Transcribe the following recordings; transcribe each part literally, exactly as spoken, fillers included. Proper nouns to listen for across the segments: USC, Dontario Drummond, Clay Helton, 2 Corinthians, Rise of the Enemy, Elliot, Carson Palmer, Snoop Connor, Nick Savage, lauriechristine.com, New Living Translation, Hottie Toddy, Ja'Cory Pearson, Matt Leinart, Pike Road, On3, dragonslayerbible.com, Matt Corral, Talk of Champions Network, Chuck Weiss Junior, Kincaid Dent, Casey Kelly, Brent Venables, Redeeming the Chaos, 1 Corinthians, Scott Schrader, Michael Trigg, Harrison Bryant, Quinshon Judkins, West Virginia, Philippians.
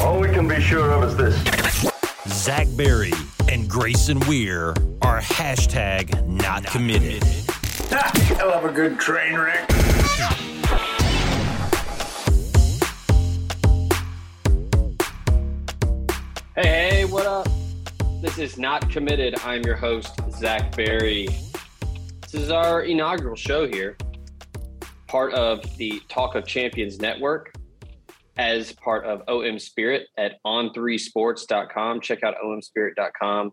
All we can be sure of is this. Zach Berry and Grayson Weir are hashtag not, not committed. committed. I'll have a good train wreck. Hey, hey, what up? This is Not Committed. I'm your host, Zach Berry. This is our inaugural show here, part of the Talk of Champions Network, as part of O M Spirit at on three sports dot com. Check out o m spirit dot com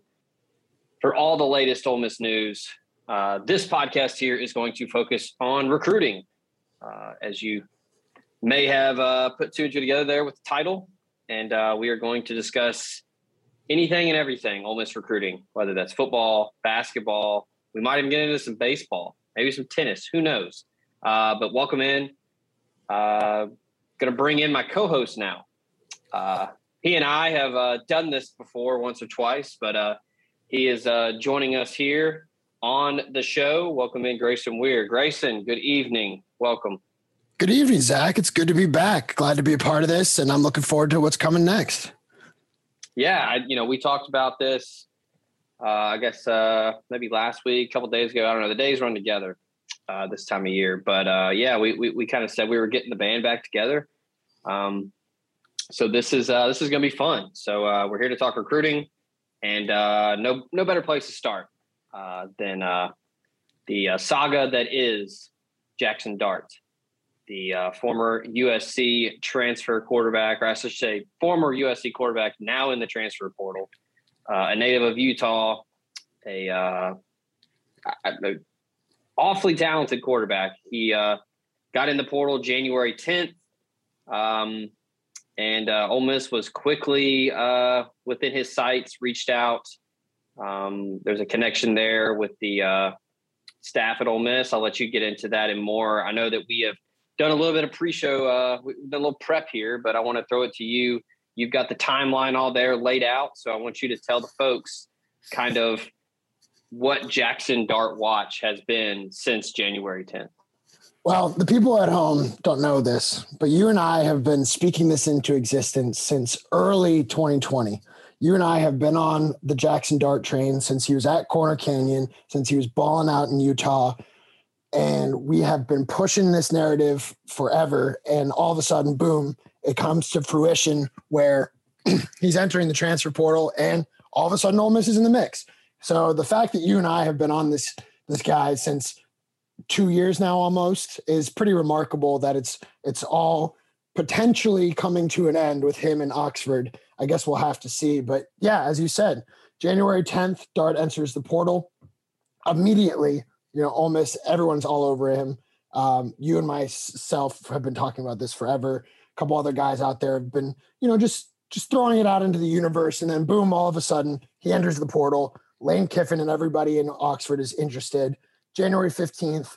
for all the latest Ole Miss news. Uh, this podcast here is going to focus on recruiting, uh, as you may have uh, put two and two together there with the title, and uh, we are going to discuss anything and everything Ole Miss recruiting, whether that's football, basketball. We might even get into some baseball, maybe some tennis. Who knows? Uh, but welcome in. Uh, going to bring in my co-host now. Uh, he and I have uh, done this before once or twice, but uh, he is uh, joining us here on the show. Welcome in, Grayson Weir. Grayson, good evening. Welcome. Good evening, Zach. It's good to be back. Glad to be a part of this, and I'm looking forward to what's coming next. Yeah, I, you know, we talked about this, uh, I guess, uh, maybe last week, a couple days ago. I don't know. The days run together uh, this time of year. But, uh, yeah, we we, we kind of said we were getting the band back together. Um, so this is uh, this is going to be fun. So uh, we're here to talk recruiting, and uh, no no better place to start uh, than uh, the uh, saga that is Jaxson Dart, the uh, former U S C transfer quarterback, or I should say former U S C quarterback, now in the transfer portal, uh, a native of Utah, a, uh, a awfully talented quarterback. He uh, got in the portal January tenth, um, and uh, Ole Miss was quickly uh, within his sights, reached out. Um, there's a connection there with the uh, staff at Ole Miss. I'll let you get into that and more. I know that we have done a little bit of pre-show, uh, we've done a little prep here, but I want to throw it to you. You've got the timeline all there laid out, so I want you to tell the folks kind of what Jaxson Dart Watch has been since January tenth. Well, the people at home don't know this, but you and I have been speaking this into existence since early twenty twenty. You and I have been on the Jaxson Dart train since he was at Corner Canyon, since he was balling out in Utah. And we have been pushing this narrative forever. And all of a sudden, boom, it comes to fruition where he's entering the transfer portal, and all of a sudden Ole Miss is in the mix. So the fact that you and I have been on this, this guy since two years now almost is pretty remarkable, that it's, it's all potentially coming to an end with him in Oxford. I guess we'll have to see. But yeah, as you said, January tenth, Dart enters the portal immediately. You know, Ole Miss, everyone's all over him. Um, you and myself have been talking about this forever. A couple other guys out there have been, you know, just just throwing it out into the universe. And then, boom, all of a sudden, he enters the portal. Lane Kiffin and everybody in Oxford is interested. January fifteenth,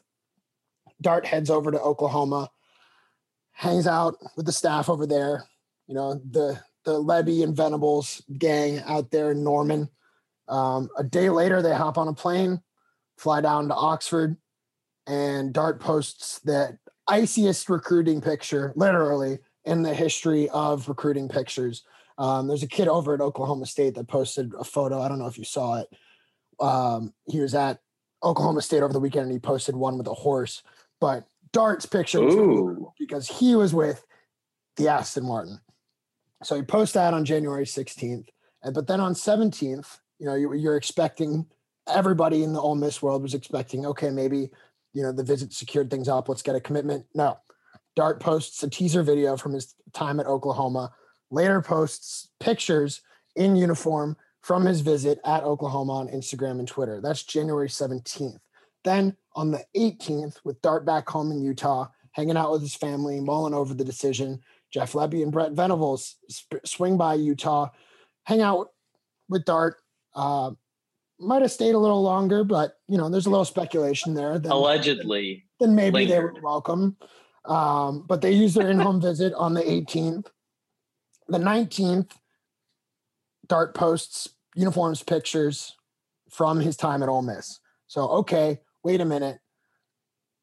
Dart heads over to Oklahoma, hangs out with the staff over there. You know, the the Lebby and Venables gang out there in Norman. Um, a day later, they hop on a plane, fly down to Oxford, and Dart posts that iciest recruiting picture, literally, in the history of recruiting pictures. Um, there's a kid over at Oklahoma State that posted a photo. I don't know if you saw it. Um, he was at Oklahoma State over the weekend, and he posted one with a horse. But Dart's picture was cool because he was with the Aston Martin. So he posts that on January sixteenth. And, but then on seventeenth, you know, you, you're expecting everybody in the Ole Miss world was expecting, okay, maybe, you know, the visit secured things up. Let's get a commitment. No. Dart posts a teaser video from his time at Oklahoma, later posts pictures in uniform from his visit at Oklahoma on Instagram and Twitter. That's January seventeenth. Then on the eighteenth, with Dart back home in Utah, hanging out with his family, mulling over the decision, Jeff Lebby and Brent Venables sp- swing by Utah, hang out with Dart. Uh, might have stayed a little longer, but, you know, there's a little speculation there. Then, Allegedly. Then maybe lingered. They were welcome. Um, but they used their in-home visit on the eighteenth. The nineteenth, Dart posts uniforms pictures from his time at Ole Miss. So, okay, wait a minute.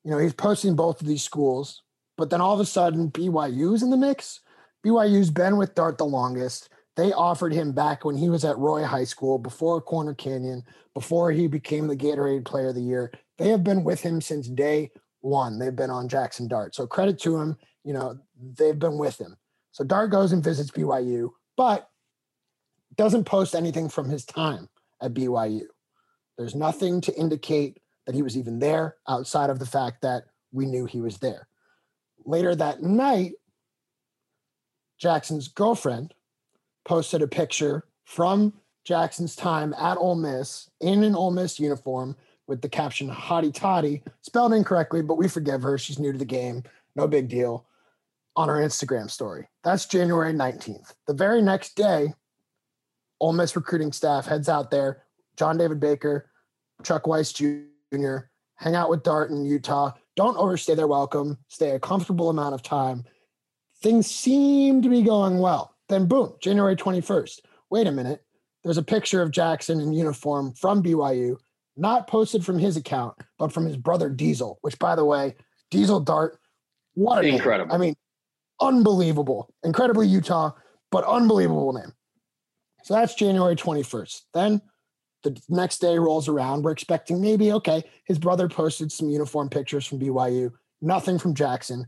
You know, he's posting both of these schools, but then all of a sudden B Y U's in the mix. B Y U's been with Dart the longest. They offered him back when he was at Roy High School, before Corner Canyon, before he became the Gatorade Player of the Year. They have been with him since day one. They've been on Jaxson Dart. So credit to him, you know, they've been with him. So Dart goes and visits B Y U, but doesn't post anything from his time at B Y U. There's nothing to indicate that he was even there outside of the fact that we knew he was there. Later that night, Jackson's girlfriend posted a picture from Jackson's time at Ole Miss in an Ole Miss uniform with the caption "Hottie Toddy," spelled incorrectly, but we forgive her. She's new to the game. No big deal. On her Instagram story. That's January nineteenth. The very next day, Ole Miss recruiting staff heads out there. John David Baker, Chuck Weiss Junior hang out with Dart in Utah. Don't overstay their welcome. Stay a comfortable amount of time. Things seem to be going well. Then boom, January twenty-first. Wait a minute. There's a picture of Jackson in uniform from B Y U, not posted from his account, but from his brother Diesel, which, by the way, Diesel Dart, what a incredible name. I mean, unbelievable. Incredibly Utah, but unbelievable name. So that's January twenty-first. Then the next day rolls around. We're expecting maybe, okay, his brother posted some uniform pictures from B Y U. Nothing from Jackson,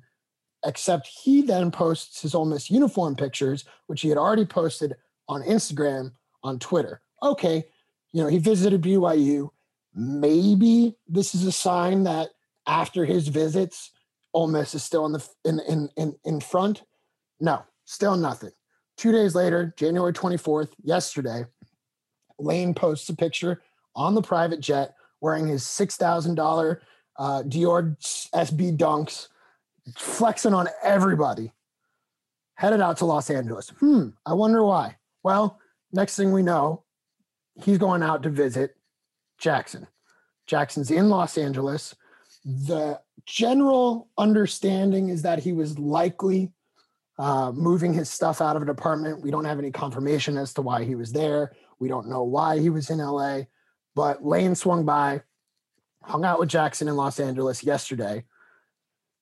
except he then posts his Ole Miss uniform pictures, which he had already posted on Instagram, on Twitter. Okay, you know, he visited B Y U. Maybe this is a sign that after his visits, Ole Miss is still in the in in in, in front. No, still nothing. Two days later, January twenty-fourth, yesterday, Lane posts a picture on the private jet wearing his six thousand dollars uh, Dior S B Dunks, flexing on everybody, headed out to Los Angeles. Hmm, I wonder why. Well, next thing we know, he's going out to visit Jackson. Jackson's in Los Angeles. The general understanding is that he was likely uh, moving his stuff out of an apartment. We don't have any confirmation as to why he was there. We don't know why he was in L A, but Lane swung by, hung out with Jackson in Los Angeles yesterday,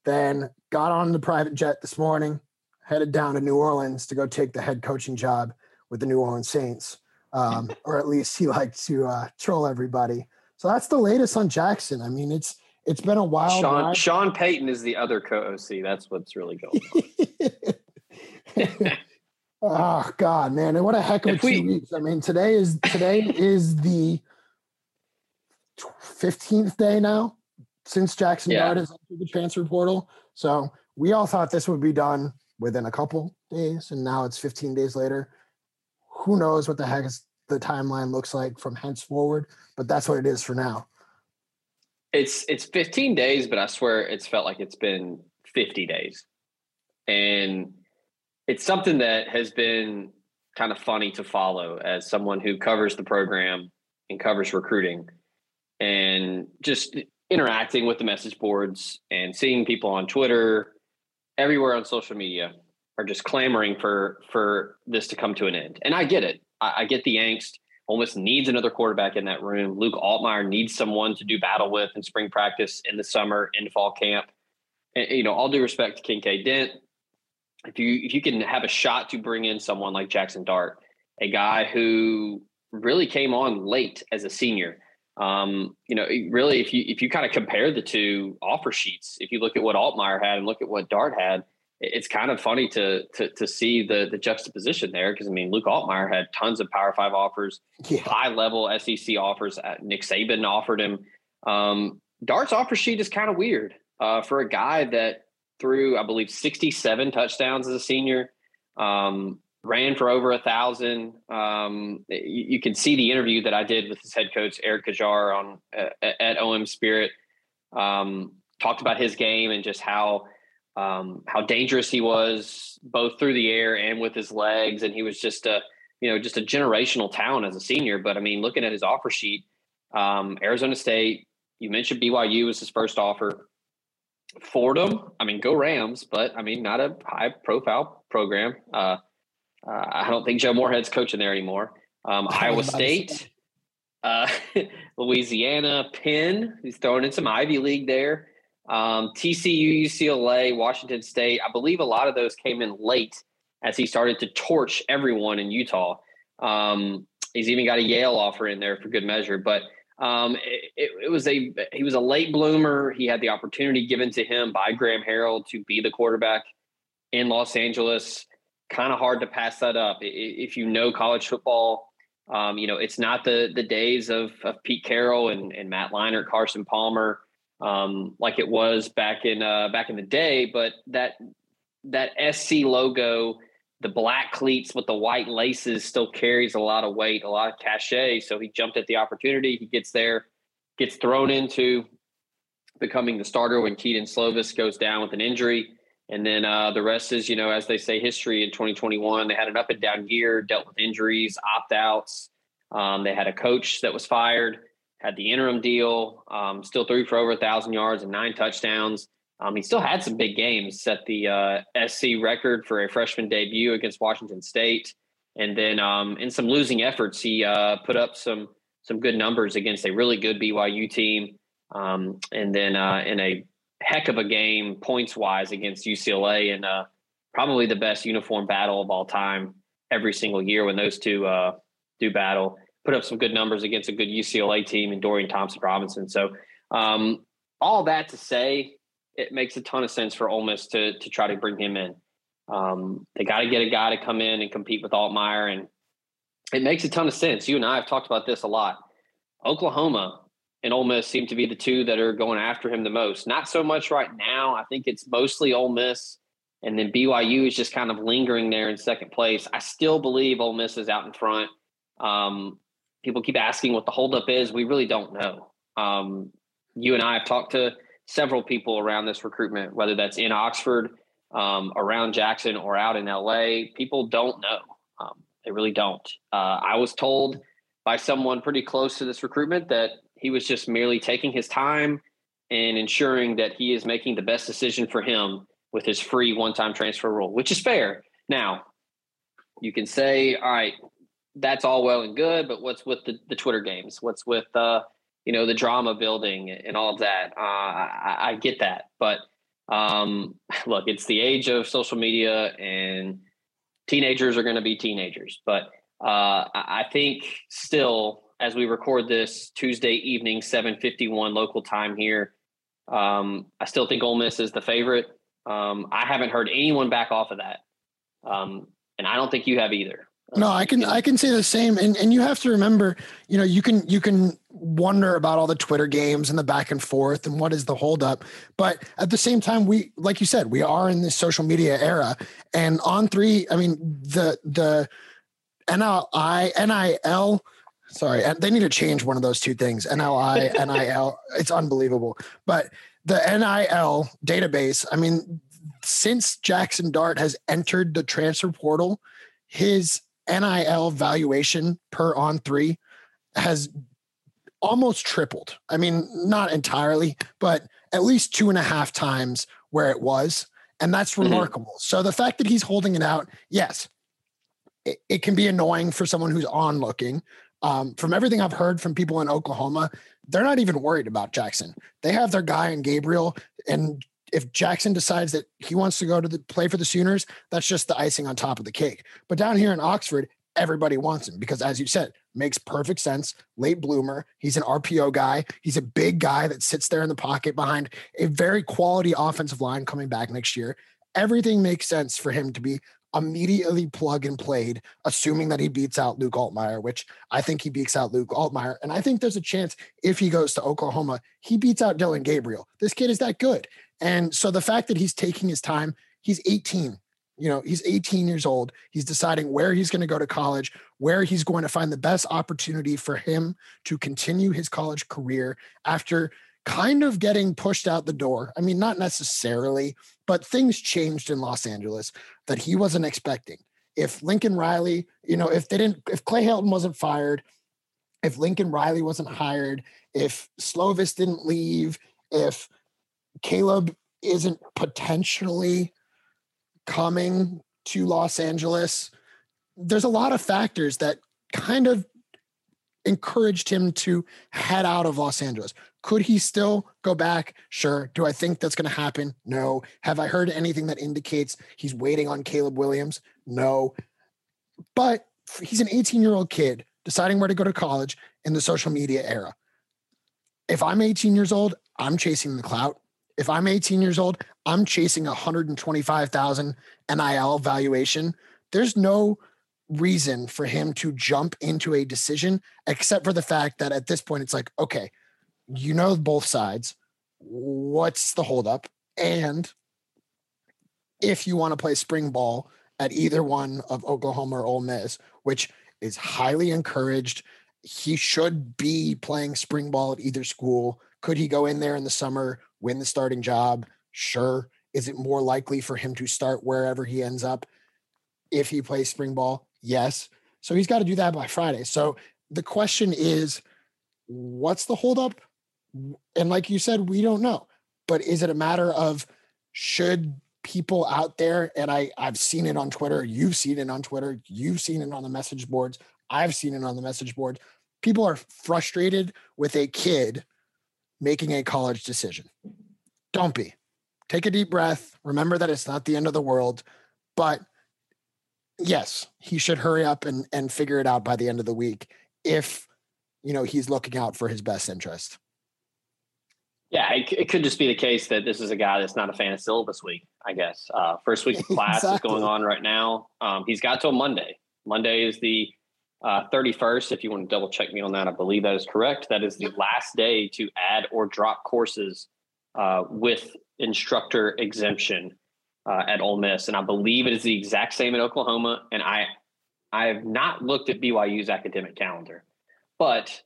then got on the private jet this morning, headed down to New Orleans to go take the head coaching job with the New Orleans Saints, um, or at least he liked to uh, troll everybody. So that's the latest on Jackson. I mean, it's it's been a wild Sean, ride. Sean Payton is the other co-O C. That's what's really going on. Oh God, man. And what a heck of a we, two weeks. I mean, today is, today is the fifteenth day now since Jackson yeah. Dart has entered the transfer portal. So we all thought this would be done within a couple days, and now it's fifteen days later. Who knows what the heck is the timeline looks like from henceforward, but that's what it is for now. It's, it's fifteen days, but I swear it's felt like it's been fifty days. And it's something that has been kind of funny to follow as someone who covers the program and covers recruiting, and just interacting with the message boards and seeing people on Twitter, everywhere on social media, are just clamoring for for this to come to an end. And I get it. I, I get the angst. Ole Miss needs another quarterback in that room. Luke Altmyer needs someone to do battle with in spring practice, in the summer, in fall camp. And, you know, all due respect to Kincaid Dent, if you if you can have a shot to bring in someone like Jaxson Dart, a guy who really came on late as a senior. Um, you know, really, if you if you kind of compare the two offer sheets, if you look at what Altmyer had and look at what Dart had, it's kind of funny to to, to see the the juxtaposition there, because I mean, Luke Altmyer had tons of Power Five offers, yeah. high level S E C offers. Nick Saban offered him. Um, Dart's offer sheet is kind of weird uh, for a guy that threw, I believe, sixty-seven touchdowns as a senior. Um, ran for over a thousand. Um, you, you can see the interview that I did with his head coach, Eric Kajar, on uh, at O M Spirit. Um, talked about his game and just how, um, how dangerous he was both through the air and with his legs. And he was just a, you know, just a generational talent as a senior. But I mean, looking at his offer sheet, um, Arizona State, you mentioned B Y U was his first offer. Fordham, I mean, go Rams, but I mean, not a high profile program. Uh, Uh, I don't think Joe Moorhead's coaching there anymore. Um, Iowa State, uh, Louisiana, Penn. He's throwing in some Ivy League there. Um, T C U, U C L A, Washington State. I believe a lot of those came in late as he started to torch everyone in Utah. Um, he's even got a Yale offer in there for good measure. But um, it, it, it was a he was a late bloomer. He had the opportunity given to him by Graham Harrell to be the quarterback in Los Angeles. Kind of hard to pass that up. If you know college football, um, you know, it's not the the days of, of Pete Carroll and, and Matt Leinart, Carson Palmer, um, like it was back in uh, back in the day. But that that S C logo, the black cleats with the white laces, still carries a lot of weight, a lot of cachet. So he jumped at the opportunity. He gets there, gets thrown into becoming the starter when Keaton Slovis goes down with an injury. And then uh, the rest is, you know, as they say, history. In twenty twenty-one, they had an up and down year, dealt with injuries, opt-outs. Um, they had a coach that was fired, had the interim deal, um, still threw for over one thousand yards and nine touchdowns. Um, he still had some big games, set the uh, S C record for a freshman debut against Washington State. And then um, in some losing efforts, he uh, put up some some good numbers against a really good B Y U team. Um, and then uh, in a heck of a game points wise against U C L A, and uh, probably the best uniform battle of all time every single year when those two uh, do battle. Put up some good numbers against a good U C L A team and Dorian Thompson-Robinson. So um, all that to say, it makes a ton of sense for Ole Miss to to try to bring him in. Um, they got to get a guy to come in and compete with Altmyer, and it makes a ton of sense. You and I have talked about this a lot. Oklahoma and Ole Miss seem to be the two that are going after him the most. Not so much right now. I think it's mostly Ole Miss, and then B Y U is just kind of lingering there in second place. I still believe Ole Miss is out in front. Um, people keep asking what the holdup is. We really don't know. Um, you and I have talked to several people around this recruitment, whether that's in Oxford, um, around Jackson, or out in L A. People don't know. Um, they really don't. Uh, I was told by someone pretty close to this recruitment that he was just merely taking his time and ensuring that he is making the best decision for him with his free one-time transfer rule, which is fair. Now, you can say, all right, that's all well and good, but what's with the, the Twitter games? What's with, uh, you know, the drama building and all of that? Uh, I, I get that. But, um, look, it's the age of social media, and teenagers are going to be teenagers. But uh, I think still – as we record this Tuesday evening, seven fifty-one local time here, um, I still think Ole Miss is the favorite. Um, I haven't heard anyone back off of that, um, and I don't think you have either. No, I can I can say the same. And and you have to remember, you know, you can you can wonder about all the Twitter games and the back and forth and what is the holdup. But at the same time, we, like you said, we are in this social media era, and on three. I mean, the the N I L. Sorry, they need to change one of those two things. N L I, N I L, it's unbelievable. But the N I L database, I mean, since Jaxson Dart has entered the transfer portal, his N I L valuation per on three has almost tripled. I mean, not entirely, but at least two and a half times where it was. And that's remarkable. Mm-hmm. So the fact that he's holding it out, yes, it, it can be annoying for someone who's on looking. Um, from everything I've heard from people in Oklahoma, they're not even worried about Jaxson. They have their guy in Gabriel. And if Jaxson decides that he wants to go to the play for the Sooners, that's just the icing on top of the cake. But down here in Oxford, everybody wants him because, as you said, makes perfect sense. Late bloomer. He's an R P O guy. He's a big guy that sits there in the pocket behind a very quality offensive line coming back next year. Everything makes sense for him to be immediately plug and played, assuming that he beats out Luke Altmyer, which I think he beats out Luke Altmyer. And I think there's a chance if he goes to Oklahoma, he beats out Dillon Gabriel. This kid is that good. And so the fact that he's taking his time, he's eighteen. You know, he's eighteen years old. He's deciding where he's going to go to college, where he's going to find the best opportunity for him to continue his college career after kind of getting pushed out the door. I mean, not necessarily, but things changed in Los Angeles that he wasn't expecting. If Lincoln Riley, you know, if they didn't, if Clay Helton wasn't fired, if Lincoln Riley wasn't hired, if Slovis didn't leave, if Caleb isn't potentially coming to Los Angeles, there's a lot of factors that kind of encouraged him to head out of Los Angeles. Could he still go back? Sure. Do I think that's going to happen? No. Have I heard anything that indicates he's waiting on Caleb Williams? No. But he's an eighteen-year-old kid deciding where to go to college in the social media era. If I'm eighteen years old, I'm chasing the clout. If I'm eighteen years old, I'm chasing a one hundred twenty-five thousand dollars N I L valuation. There's no reason for him to jump into a decision, except for the fact that at this point, it's like, okay, you know, both sides, what's the holdup? And if you want to play spring ball at either one of Oklahoma or Ole Miss, which is highly encouraged, he should be playing spring ball at either school. Could he go in there in the summer, win the starting job? Sure. Is it more likely for him to start wherever he ends up if he plays spring ball? Yes. So he's got to do that by Friday. So the question is, what's the holdup? And like you said, we don't know. But is it a matter of should people out there, and I, I've seen it on Twitter, you've seen it on Twitter, you've seen it on the message boards, I've seen it on the message board. People are frustrated with a kid making a college decision. Don't be. Take a deep breath. Remember that it's not the end of the world. But yes, he should hurry up and, and figure it out by the end of the week if, you know, he's looking out for his best interest. Yeah, it, it could just be the case that this is a guy that's not a fan of syllabus week, I guess. Uh, first week of class exactly. is going on right now. Um, he's got till Monday. Monday is the Uh, thirty-first, if you want to double check me on that, I believe that is correct. That is the last day to add or drop courses uh, with instructor exemption uh, at Ole Miss. And I believe it is the exact same at Oklahoma. And I, I have not looked at B Y U's academic calendar, but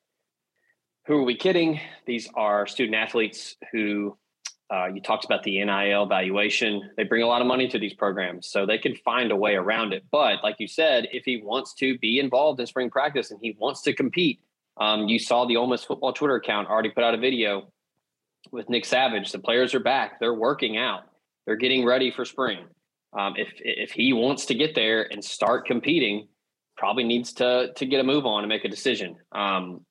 who are we kidding? These are student athletes who uh, you talked about the N I L valuation. They bring a lot of money to these programs, so they can find a way around it. But like you said, if he wants to be involved in spring practice and he wants to compete, um, you saw the Ole Miss football Twitter account already put out a video with Nick Savage. The players are back. They're working out. They're getting ready for spring. Um, if, if he wants to get there and start competing, probably needs to, to get a move on and make a decision. Um,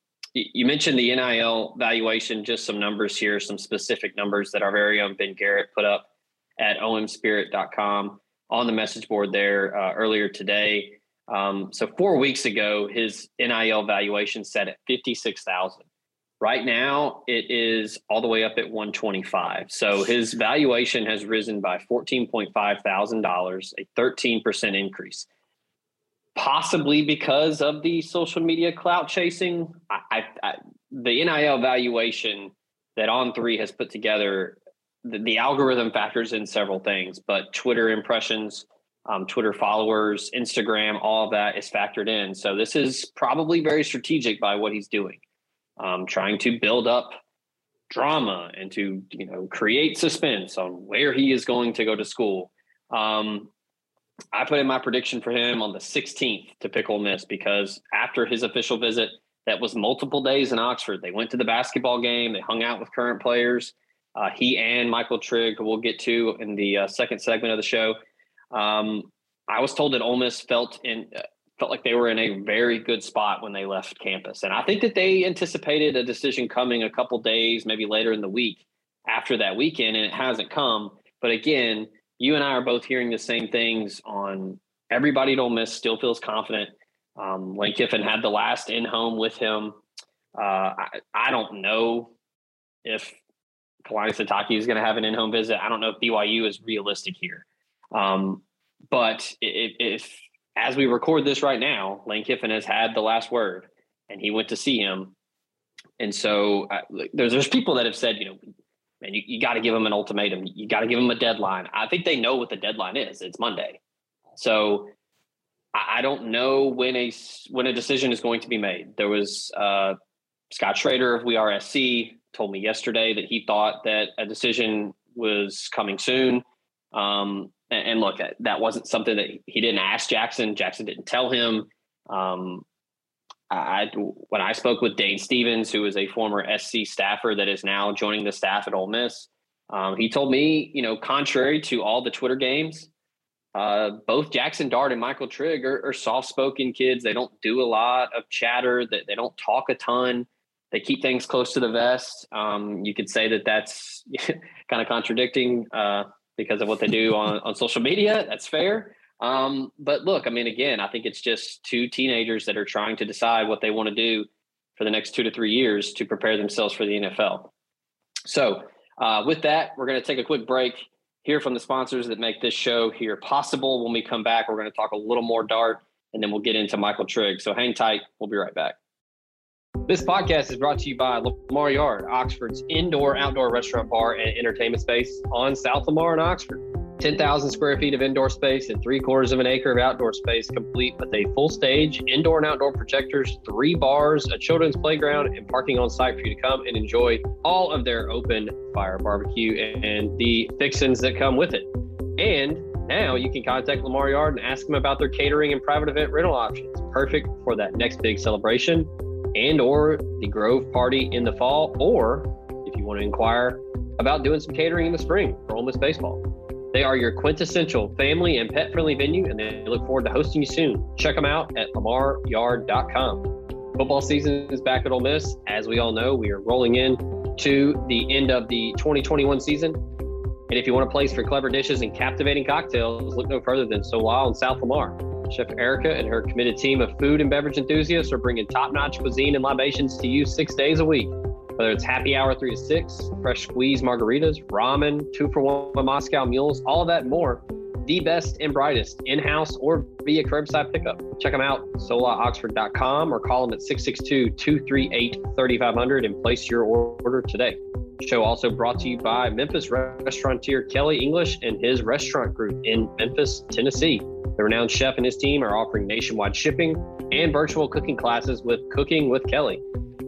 You mentioned the N I L valuation, just some numbers here, some specific numbers that our very own Ben Garrett put up at O M spirit dot com on the message board there uh, earlier today. Um, so four weeks ago, his N I L valuation set at fifty-six thousand. Right now, it is all the way up at one twenty-five. So his valuation has risen by fourteen point five thousand dollars, a thirteen percent increase. Possibly because of the social media clout chasing, I, I, the N I L valuation that On three has put together, the, the algorithm factors in several things, but Twitter impressions, um, Twitter followers, Instagram, all of that is factored in. So this is probably very strategic by what he's doing, um, trying to build up drama and to, you know, create suspense on where he is going to go to school. Um, I put in my prediction for him on the sixteenth to pick Ole Miss because after his official visit, that was multiple days in Oxford. They went to the basketball game. They hung out with current players. Uh, he and Michael Trigg will get to in the uh, second segment of the show. Um, I was told that Ole Miss felt in uh, felt like they were in a very good spot when they left campus, and I think that they anticipated a decision coming a couple days, maybe later in the week after that weekend, and it hasn't come. But again, you and I are both hearing the same things on everybody at Ole Miss still feels confident. Um, Lane Kiffin had the last in-home with him. Uh, I, I don't know if Kalani Sitake is going to have an in-home visit. I don't know if B Y U is realistic here. Um, but if, if, as we record this right now, Lane Kiffin has had the last word and he went to see him. And so uh, there's, there's people that have said, you know, man, you, you got to give him an ultimatum. You got to give him a deadline. I think they know what the deadline is. It's Monday. So I, I don't know when a, when a decision is going to be made. There was uh, Scott Schrader of We Are S C told me yesterday that he thought that a decision was coming soon. Um, and, and look, that, that wasn't something that he didn't ask Jaxson. Jaxson didn't tell him. Um, I, when I spoke with Dane Stevens, who is a former S C staffer that is now joining the staff at Ole Miss, um, he told me, you know, contrary to all the Twitter games, uh, both Jaxson Dart and Michael Trigg are, are soft-spoken kids. They don't do a lot of chatter. They, they don't talk a ton. They keep things close to the vest. Um, you could say that that's kind of contradicting uh, because of what they do on, on social media. That's fair. Um, but look, I mean, again, I think it's just two teenagers that are trying to decide what they want to do for the next two to three years to prepare themselves for the N F L. So uh, with that, we're going to take a quick break, hear from the sponsors that make this show here possible. When we come back, we're going to talk a little more Dart, and then we'll get into Michael Trigg. So hang tight. We'll be right back. This podcast is brought to you by Lamar Yard, Oxford's indoor, outdoor restaurant, bar, and entertainment space on South Lamar in Oxford. ten thousand square feet of indoor space and three quarters of an acre of outdoor space, complete with a full stage, indoor and outdoor projectors, three bars, a children's playground, and parking on site for you to come and enjoy all of their open fire barbecue and the fixins that come with it. And now you can contact Lamar Yard and ask them about their catering and private event rental options, perfect for that next big celebration and or the Grove party in the fall, or if you want to inquire about doing some catering in the spring for Ole Miss baseball. They are your quintessential family and pet-friendly venue, and they look forward to hosting you soon. Check them out at lamar yard dot com. Football season is back at Ole Miss. As we all know, we are rolling in to the end of the twenty twenty-one season. And if you want a place for clever dishes and captivating cocktails, look no further than So Wild in South Lamar. Chef Erica and her committed team of food and beverage enthusiasts are bringing top-notch cuisine and libations to you six days a week. Whether it's happy hour three to six, fresh squeeze margaritas, ramen, two-for-one Moscow mules, all of that and more, the best and brightest, in-house or via curbside pickup. Check them out, sola oxford dot com, or call them at six six two, two three eight, three five zero zero and place your order today. The show also brought to you by Memphis restaurateur Kelly English and his restaurant group in Memphis, Tennessee. The renowned chef and his team are offering nationwide shipping and virtual cooking classes with Cooking with Kelly.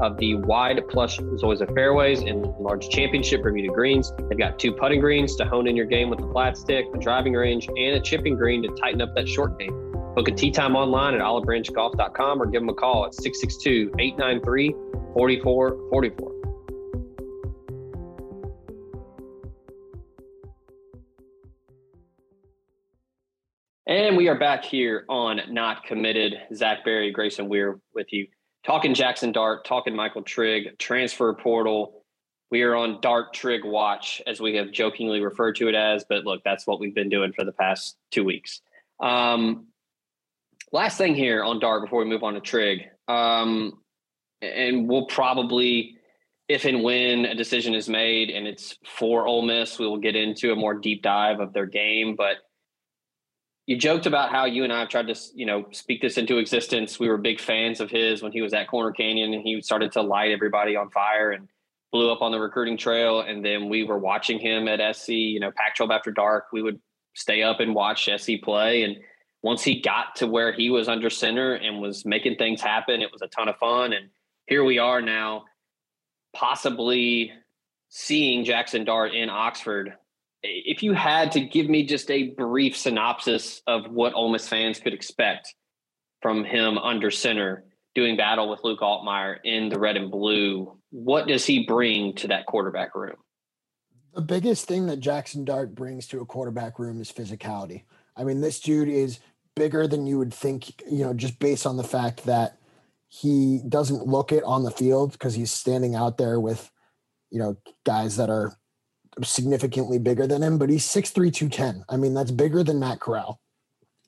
of the wide plush zoysia fairways and large championship Bermuda greens. They've got two putting greens to hone in your game with the flat stick, a driving range, and a chipping green to tighten up that short game. Book a tee time online at olive branch golf dot com or give them a call at six six two, eight nine three, four four four four. And we are back here on Not Committed. Zach Berry, Grayson Weir with you. Talking Jaxson Dart, talking Michael Trigg, transfer portal. We are on Dart Trigg watch, as we have jokingly referred to it as, but look, that's what we've been doing for the past two weeks. Um, last thing here on Dart before we move on to Trigg, um, and we'll probably, if and when a decision is made and it's for Ole Miss, we will get into a more deep dive of their game, but you joked about how you and I have tried to, you know, speak this into existence. We were big fans of his when he was at Corner Canyon and he started to light everybody on fire and blew up on the recruiting trail. And then we were watching him at S C, you know, pack twelve after dark. We would stay up and watch S E play. And once he got to where he was under center and was making things happen, it was a ton of fun. And here we are now, possibly seeing Jaxson Dart in Oxford. If you had to give me just a brief synopsis of what Ole Miss fans could expect from him under center, doing battle with Luke Altmyer in the red and blue, what does he bring to that quarterback room? The biggest thing that Jaxson Dart brings to a quarterback room is physicality. I mean, this dude is bigger than you would think, you know, just based on the fact that he doesn't look it on the field because he's standing out there with, you know, guys that are significantly bigger than him, but he's six three, two ten. I mean, that's bigger than Matt Corral.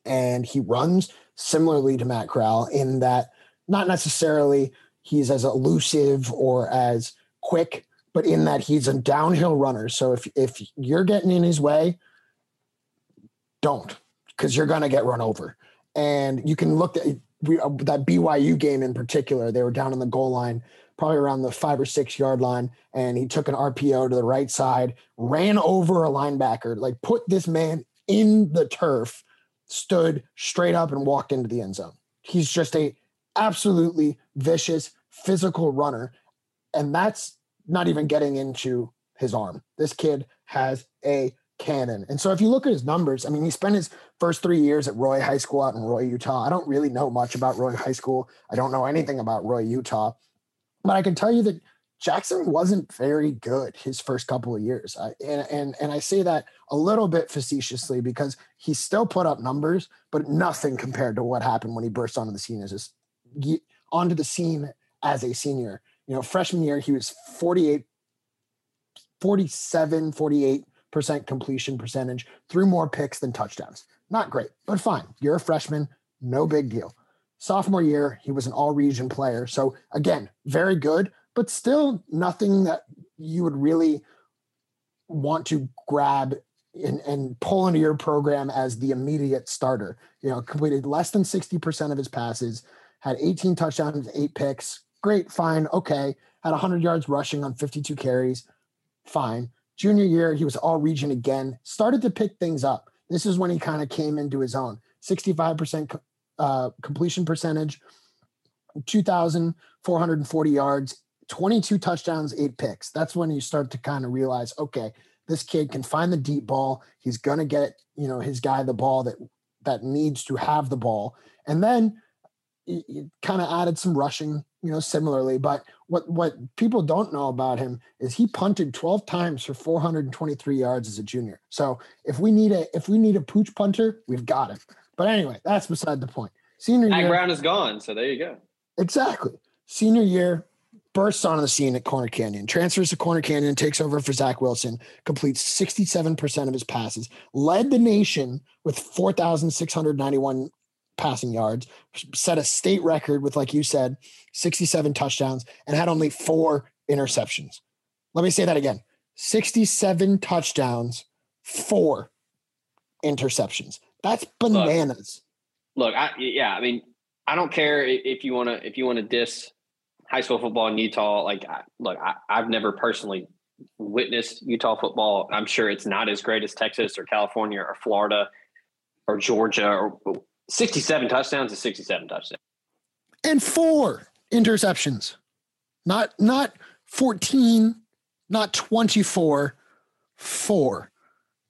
And he runs similarly to Matt Corral in that not necessarily he's as elusive or as quick, but in that he's a downhill runner. So if, if you're getting in his way, don't, because you're going to get run over. And you can look at we, uh, that B Y U game in particular. They were down on the goal line, probably around the five or six yard line, and he took an R P O to the right side, ran over a linebacker, like put this man in the turf, stood straight up and walked into the end zone. He's just a absolutely vicious, physical runner. And that's not even getting into his arm. This kid has a cannon. And so if you look at his numbers, I mean, he spent his first three years at Roy High School out in Roy, Utah. I don't really know much about Roy High School. I don't know anything about Roy, Utah, but I can tell you that Jaxson wasn't very good his first couple of years. I, and, and, and I say that a little bit facetiously because he still put up numbers, but nothing compared to what happened when he burst onto the scene as a, onto the scene as a senior. You know, freshman year, he was forty-eight, forty-seven, forty-eight percent completion percentage, threw more picks than touchdowns. Not great, but fine. You're a freshman, no big deal. Sophomore year, he was an all-region player. So again, very good, but still nothing that you would really want to grab and, and pull into your program as the immediate starter. You know, completed less than sixty percent of his passes, had eighteen touchdowns, eight picks. Great, fine, okay. Had one hundred yards rushing on fifty-two carries, fine. Junior year, he was all-region again, started to pick things up. This is when he kind of came into his own. sixty-five percent uh, completion percentage, two thousand four hundred forty yards, twenty-two touchdowns, eight picks. That's when you start to kind of realize, okay, this kid can find the deep ball. He's going to get, you know, his guy the ball that that needs to have the ball. And then he, he kind of added some rushing, you know, similarly, but what, what people don't know about him is he punted twelve times for four hundred twenty-three yards as a junior. So if we need a, if we need a pooch punter, we've got him. But anyway, that's beside the point. Senior year, Ag Brown is gone. So there you go. Exactly. Senior year, bursts onto the scene at Corner Canyon, transfers to Corner Canyon, takes over for Zach Wilson, completes sixty-seven percent of his passes, led the nation with four thousand six hundred ninety-one passing yards, set a state record with, like you said, sixty-seven touchdowns, and had only four interceptions. Let me say that again. sixty-seven touchdowns, four interceptions. That's bananas. Look, look I, yeah, I mean, I don't care if you want to, if you want to diss high school football in Utah. Like, I, look, I, I've never personally witnessed Utah football. I'm sure it's not as great as Texas or California or Florida or Georgia or sixty-seven touchdowns is sixty-seven touchdowns. And four interceptions. Not not fourteen, not twenty-four, four.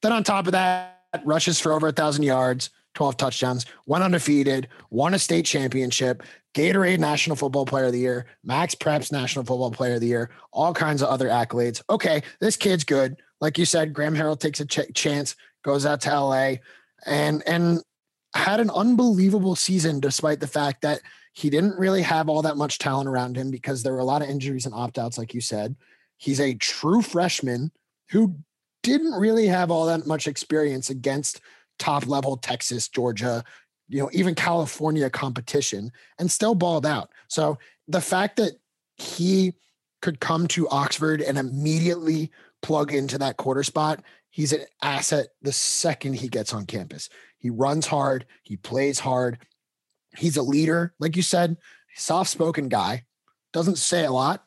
Then on top of that, rushes for over one thousand yards, twelve touchdowns, went undefeated, won a state championship, Gatorade National Football Player of the Year, Max Preps National Football Player of the Year, all kinds of other accolades. Okay, this kid's good. Like you said, Graham Harrell takes a ch- chance, goes out to L A, and and had an unbelievable season despite the fact that he didn't really have all that much talent around him because there were a lot of injuries and opt-outs, like you said. He's a true freshman who didn't really have all that much experience against top-level Texas, Georgia, you know, even California competition, and still balled out. So the fact that he could come to Oxford and immediately plug into that quarter spot, he's an asset the second he gets on campus. He runs hard. He plays hard. He's a leader. Like you said, soft-spoken guy. Doesn't say a lot,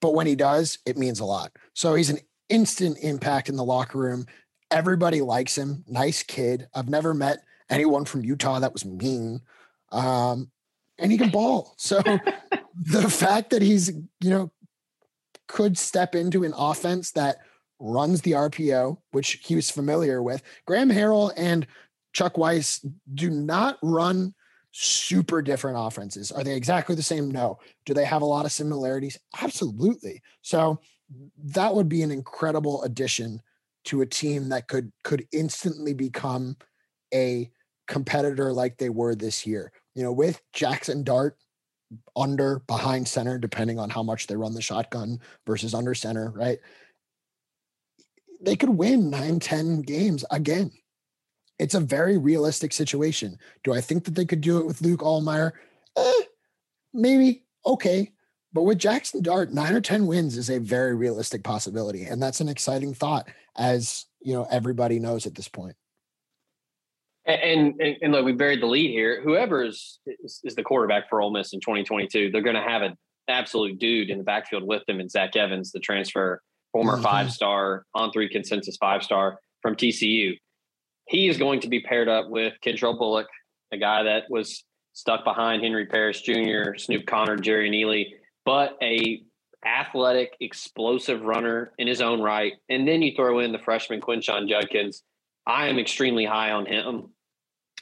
but when he does, it means a lot. So he's an instant impact in the locker room Everybody likes him. Nice kid. I've never met anyone from Utah that was mean. Um, and he can ball. So the fact that he's, you know, could step into an offense that runs the R P O, which he was familiar with. Graham Harrell and Chuck Weiss do not run super different offenses. Are they exactly the same? No. Do they have a lot of similarities? Absolutely. So that would be an incredible addition to a team that could could instantly become a competitor like they were this year. You know, with Jaxson Dart under, behind center, depending on how much they run the shotgun versus under center, right? They could win nine, ten games again. It's a very realistic situation. Do I think that they could do it with Luke Altmyer? Eh, maybe. Okay. But with Jaxson Dart, nine or ten wins is a very realistic possibility. And that's an exciting thought, as you know, everybody knows at this point. And, and, and look, we buried the lead here. Whoever is, is, is the quarterback for Ole Miss in twenty twenty-two, they're going to have an absolute dude in the backfield with them. And Zach Evans, the transfer, former mm-hmm. five-star, On three consensus five-star from T C U. He is going to be paired up with Kendrell Bullock, a guy that was stuck behind Henry Parrish Junior, Snoop Connor, Jerry Neely, but a athletic, explosive runner in his own right. And then you throw in the freshman Quinshon Judkins. I am extremely high on him.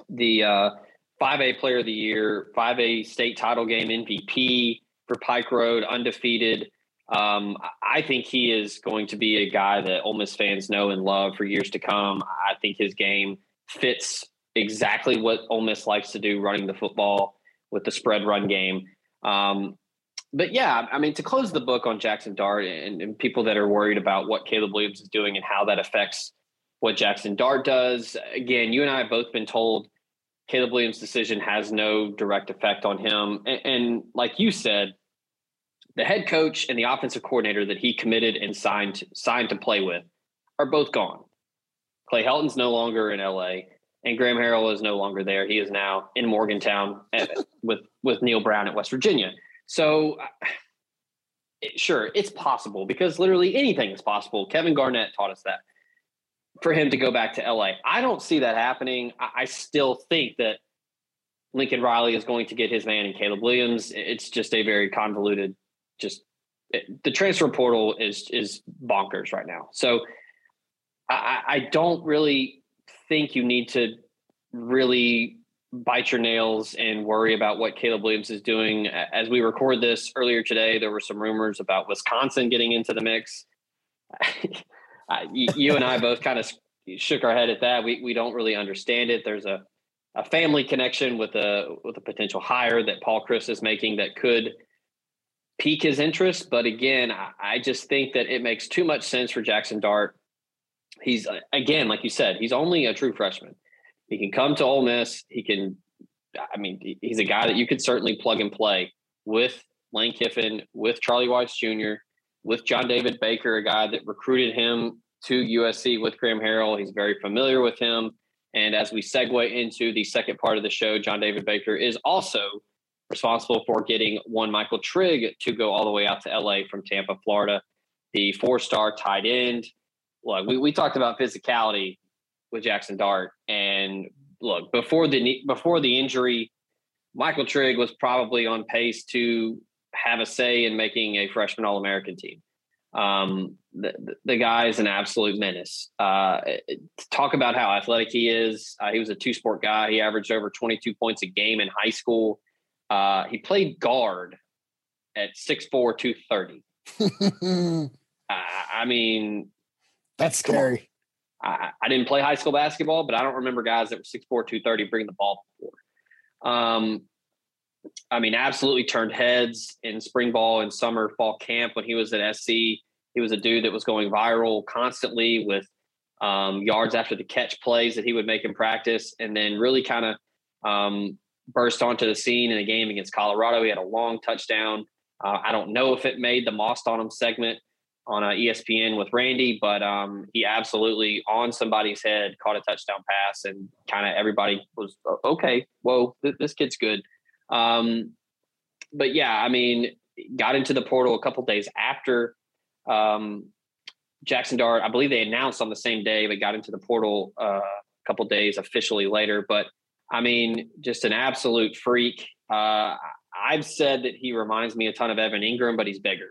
The uh, five A player of the year, five A state title game M V P for Pike Road, undefeated. Um, I think he is going to be a guy that Ole Miss fans know and love for years to come. I think his game fits exactly what Ole Miss likes to do, running the football with the spread run game. Um, but yeah, I mean, to close the book on Jaxson Dart and, and people that are worried about what Caleb Williams is doing and how that affects what Jaxson Dart does. Again, you and I have both been told Caleb Williams' decision has no direct effect on him. And, and like you said, the head coach and the offensive coordinator that he committed and signed signed to play with are both gone. Clay Helton's no longer in L A, and Graham Harrell is no longer there. He is now in Morgantown at, with, with Neil Brown at West Virginia. So, it, sure, it's possible because literally anything is possible. Kevin Garnett taught us that, for him to go back to L A. I don't see that happening. I, I still think that Lincoln Riley is going to get his man in Caleb Williams. It's just a very convoluted Just it, the transfer portal is is bonkers right now. So I, I don't really think you need to really bite your nails and worry about what Caleb Williams is doing. As we record this earlier today, there were some rumors about Wisconsin getting into the mix. you, you and I both kind of shook our head at that. We we don't really understand it. There's a, a family connection with a with a potential hire that Paul Chris is making that could pique his interest. But again, I, I just think that it makes too much sense for Jaxson Dart. He's, again, like you said, he's only a true freshman. He can come to Ole Miss. He can, I mean, he's a guy that you could certainly plug and play with Lane Kiffin, with Charlie Weis Junior, with John David Baker, a guy that recruited him to U S C with Graham Harrell. He's very familiar with him. And as we segue into the second part of the show, John David Baker is also responsible for getting one Michael Trigg to go all the way out to L A from Tampa, Florida, the four-star tight end. Look, we, we talked about physicality with Jaxson Dart. And look, before the before the injury, Michael Trigg was probably on pace to have a say in making a freshman All-American team. Um, the, the guy is an absolute menace. Uh, talk about how athletic he is. Uh, he was a two-sport guy. He averaged over twenty-two points a game in high school. Uh, he played guard at six four, two thirty. uh, I mean, that's scary. I, I didn't play high school basketball, but I don't remember guys that were six four, two thirty bringing the ball before. Um, I mean, absolutely turned heads in spring ball and summer fall camp when he was at S C. He was a dude that was going viral constantly with um, yards after the catch plays that he would make in practice, and then really kind of um, – burst onto the scene in a game against Colorado. He had a long touchdown. Uh, I don't know if it made the Mossed on Him segment on uh, E S P N with Randy, but um, he absolutely on somebody's head, caught a touchdown pass, and kind of everybody was, okay, whoa, th- this kid's good. Um, but yeah, I mean, got into the portal a couple days after um, Jaxson Dart, I believe they announced on the same day, but got into the portal uh, a couple days officially later. But I mean, just an absolute freak. Uh, I've said that he reminds me a ton of Evan Ingram, but he's bigger.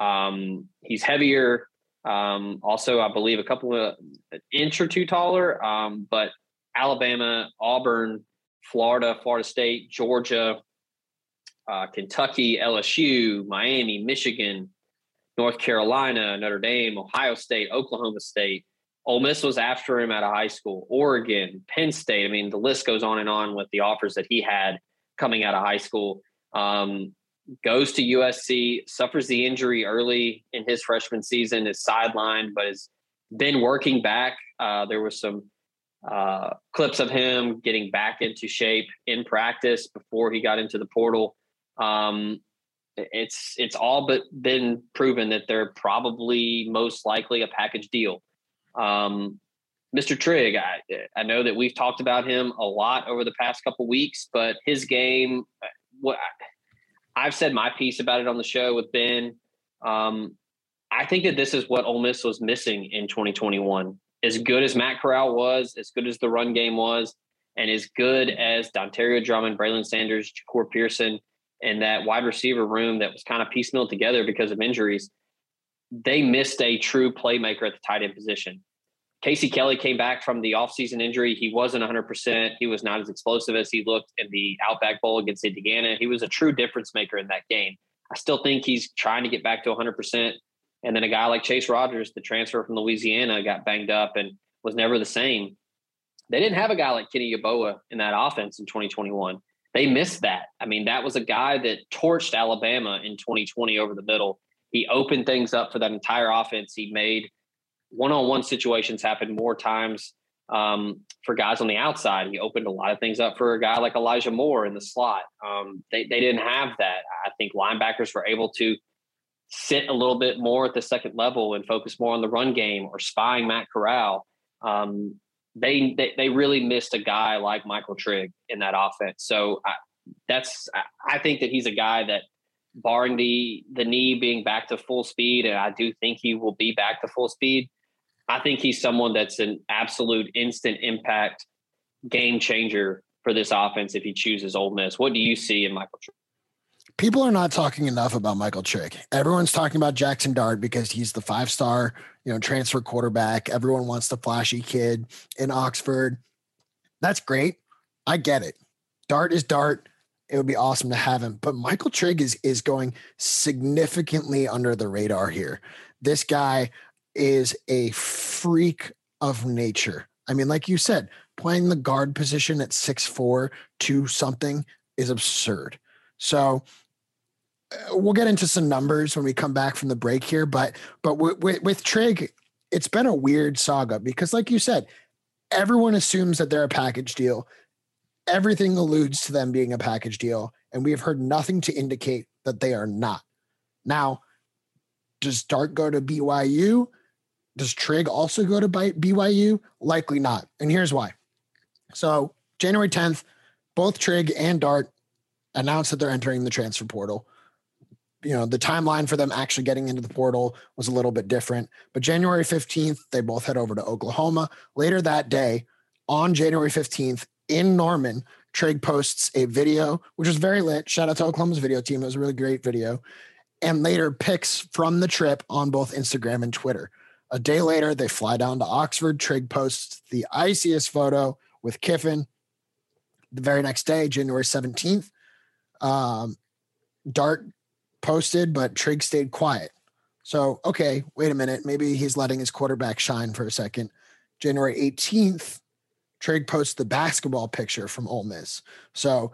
Um, he's heavier. Um, also, I believe a couple of an inch or two taller. Um, but Alabama, Auburn, Florida, Florida State, Georgia, uh, Kentucky, L S U, Miami, Michigan, North Carolina, Notre Dame, Ohio State, Oklahoma State. Ole Miss was after him out of high school. Oregon, Penn State. I mean, the list goes on and on with the offers that he had coming out of high school. Um, goes to U S C, suffers the injury early in his freshman season, is sidelined, but has been working back. Uh, there was some uh, clips of him getting back into shape in practice before he got into the portal. Um, it's it's all but been proven that they're probably most likely a package deal. Um, Mister Trigg, I, I know that we've talked about him a lot over the past couple weeks, but his game, what I've said my piece about it on the show with Ben. Um, I think that this is what Ole Miss was missing in twenty twenty-one. As good as Matt Corral was, as good as the run game was, and as good as Dontario Drummond, Braylon Sanders, Ja'Cory Pearson, and that wide receiver room that was kind of piecemealed together because of injuries, they missed a true playmaker at the tight end position. Casey Kelly came back from the offseason injury. He wasn't one hundred percent. He was not as explosive as he looked in the Outback Bowl against Indiana. He was a true difference maker in that game. I still think he's trying to get back to one hundred percent. And then a guy like Chase Rogers, the transfer from Louisiana, got banged up and was never the same. They didn't have a guy like Kenny Yeboah in that offense in twenty twenty-one. They missed that. I mean, that was a guy that torched Alabama in twenty twenty over the middle. He opened things up for that entire offense. He made one-on-one situations happen more times um, for guys on the outside. He opened a lot of things up for a guy like Elijah Moore in the slot. Um, they, they didn't have that. I think linebackers were able to sit a little bit more at the second level and focus more on the run game or spying Matt Corral. Um, they, they they really missed a guy like Michael Trigg in that offense. So I, that's I, I think that he's a guy that, barring the the knee being back to full speed, and I do think he will be back to full speed, I think he's someone that's an absolute instant impact game changer for this offense if he chooses Ole Miss. What do you see in Michael Trigg? People are not talking enough about Michael Trigg. Everyone's talking about Jaxson Dart because he's the five-star, you know, transfer quarterback. Everyone wants the flashy kid in Oxford. That's great. I get it. Dart is Dart. It would be awesome to have him, but Michael Trigg is, is going significantly under the radar here. This guy is a freak of nature. I mean, like you said, playing the guard position at six four to something is absurd. So uh, we'll get into some numbers when we come back from the break here, but, but w- w- with Trigg, it's been a weird saga because like you said, everyone assumes that they're a package deal. Everything alludes to them being a package deal, and we have heard nothing to indicate that they are not. Now, does Dart go to B Y U? Does Trigg also go to B Y U? Likely not. And here's why. So January tenth, both Trigg and Dart announced that they're entering the transfer portal. You know, the timeline for them actually getting into the portal was a little bit different, but January fifteenth, they both head over to Oklahoma. Later that day, on January fifteenth, in Norman, Trigg posts a video, which was very lit. Shout out to Oklahoma's video team. It was a really great video. And later pics from the trip on both Instagram and Twitter. A day later, they fly down to Oxford. Trigg posts the iciest photo with Kiffin. The very next day, January seventeenth, um, Dart posted, but Trigg stayed quiet. So, okay, wait a minute. Maybe he's letting his quarterback shine for a second. January eighteenth, Trigg posts the basketball picture from Ole Miss. So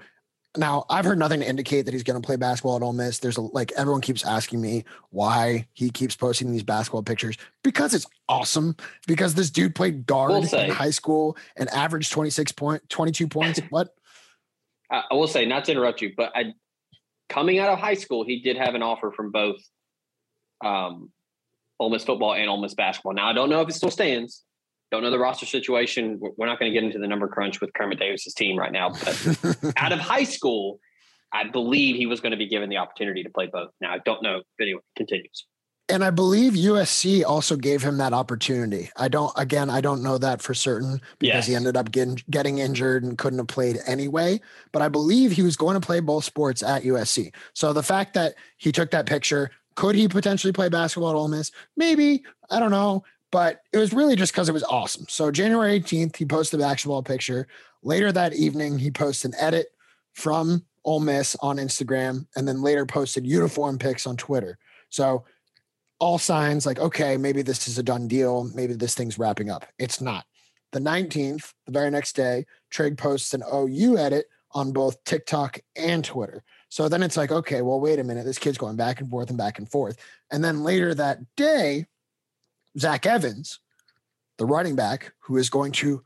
now I've heard nothing to indicate that he's going to play basketball at Ole Miss. There's a, like everyone keeps asking me why he keeps posting these basketball pictures because it's awesome because this dude played guard we'll in high school and averaged twenty-six point twenty-two points. What? I will say, not to interrupt you, but I, coming out of high school, he did have an offer from both um, Ole Miss football and Ole Miss basketball. Now I don't know if it still stands. Don't know the roster situation. We're not going to get into the number crunch with Kermit Davis's team right now. But out of high school, I believe he was going to be given the opportunity to play both. Now, I don't know if anyone continues. And I believe U S C also gave him that opportunity. I don't, again, I don't know that for certain because yes. he ended up getting, getting injured and couldn't have played anyway, but I believe he was going to play both sports at U S C. So the fact that he took that picture, could he potentially play basketball at Ole Miss? Maybe, I don't know, but it was really just because it was awesome. So January eighteenth, he posted the basketball picture. Later that evening, he posted an edit from Ole Miss on Instagram and then later posted uniform pics on Twitter. So all signs like, okay, maybe this is a done deal. Maybe this thing's wrapping up. It's not. The nineteenth, the very next day, Trigg posts an O U edit on both TikTok and Twitter. So then it's like, okay, well, wait a minute. This kid's going back and forth and back and forth. And then later that day, Zach Evans, the running back, who is going to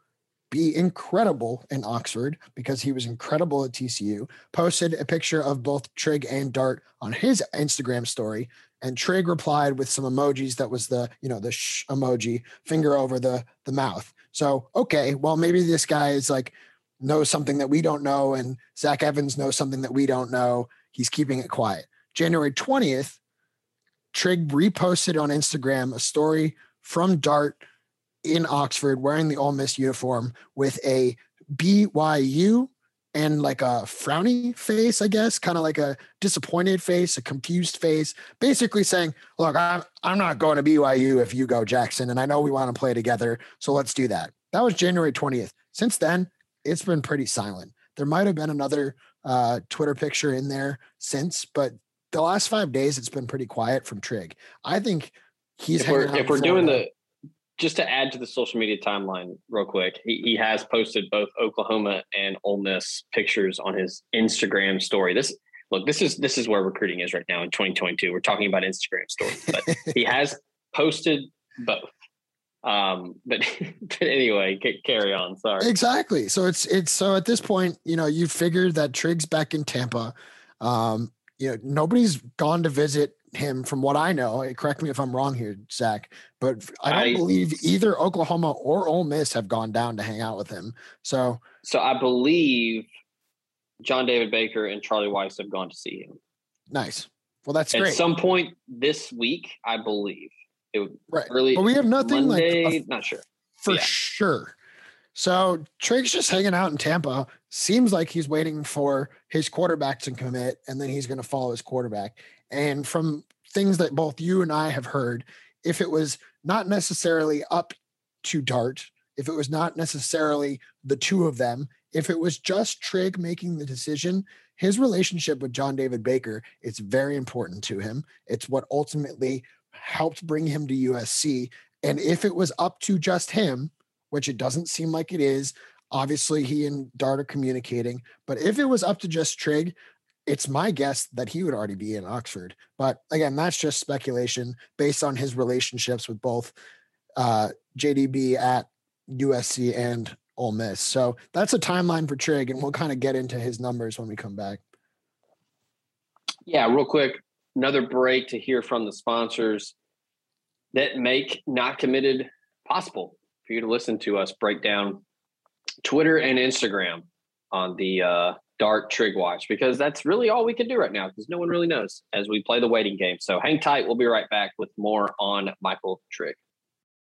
be incredible in Oxford because he was incredible at T C U, posted a picture of both Trigg and Dart on his Instagram story. And Trigg replied with some emojis. That was the, you know, the shh emoji, finger over the, the mouth. So, okay, well, maybe this guy is like, knows something that we don't know. And Zach Evans knows something that we don't know. He's keeping it quiet. January twentieth, Trigg reposted on Instagram a story from Dart in Oxford wearing the Ole Miss uniform with a B Y U and like a frowny face, I guess, kind of like a disappointed face, a confused face, basically saying, look, I'm, I'm not going to B Y U if you go, Jackson. And I know we want to play together. So let's do that. That was January twentieth. Since then, it's been pretty silent. There might've been another uh, Twitter picture in there since, but the last five days, it's been pretty quiet from Trigg. I think he's, if we're, if we're doing the, just to add to the social media timeline real quick, he, he has posted both Oklahoma and Ole Miss pictures on his Instagram story. This look, this is, this is where recruiting is right now in twenty twenty-two. We're talking about Instagram stories, but he has posted both. Um, but, but anyway, carry on. Sorry. Exactly. So it's, it's, so at this point, you know, you figure that Trigg's back in Tampa. Um, you know, nobody's gone to visit him from what I know. Correct me if I'm wrong here, Zach, but I don't I, believe either Oklahoma or Ole Miss have gone down to hang out with him. So, so I believe John David Baker and Charlie Weis have gone to see him. Nice. Well, that's At great. At some point this week, I believe it would right. early, but we have nothing Monday, like a, not sure for yeah. sure. So Trigg's just hanging out in Tampa. Seems like he's waiting for his quarterback to commit, and then he's going to follow his quarterback. And from things that both you and I have heard, if it was not necessarily up to Dart, if it was not necessarily the two of them, if it was just Trigg making the decision, his relationship with John David Baker, it's very important to him. It's what ultimately helped bring him to U S C. And if it was up to just him, which it doesn't seem like it is, obviously he and Dart are communicating, but if it was up to just Trigg, it's my guess that he would already be in Oxford. But again, that's just speculation based on his relationships with both uh, J D B at U S C and Ole Miss. So that's a timeline for Trigg, and we'll kind of get into his numbers when we come back. Yeah, real quick, another break to hear from the sponsors that make Not Committed possible for you to listen to us break down Twitter and Instagram on the uh, Dart Trigg watch, because that's really all we can do right now because no one really knows as we play the waiting game. So hang tight. We'll be right back with more on Michael Trigg.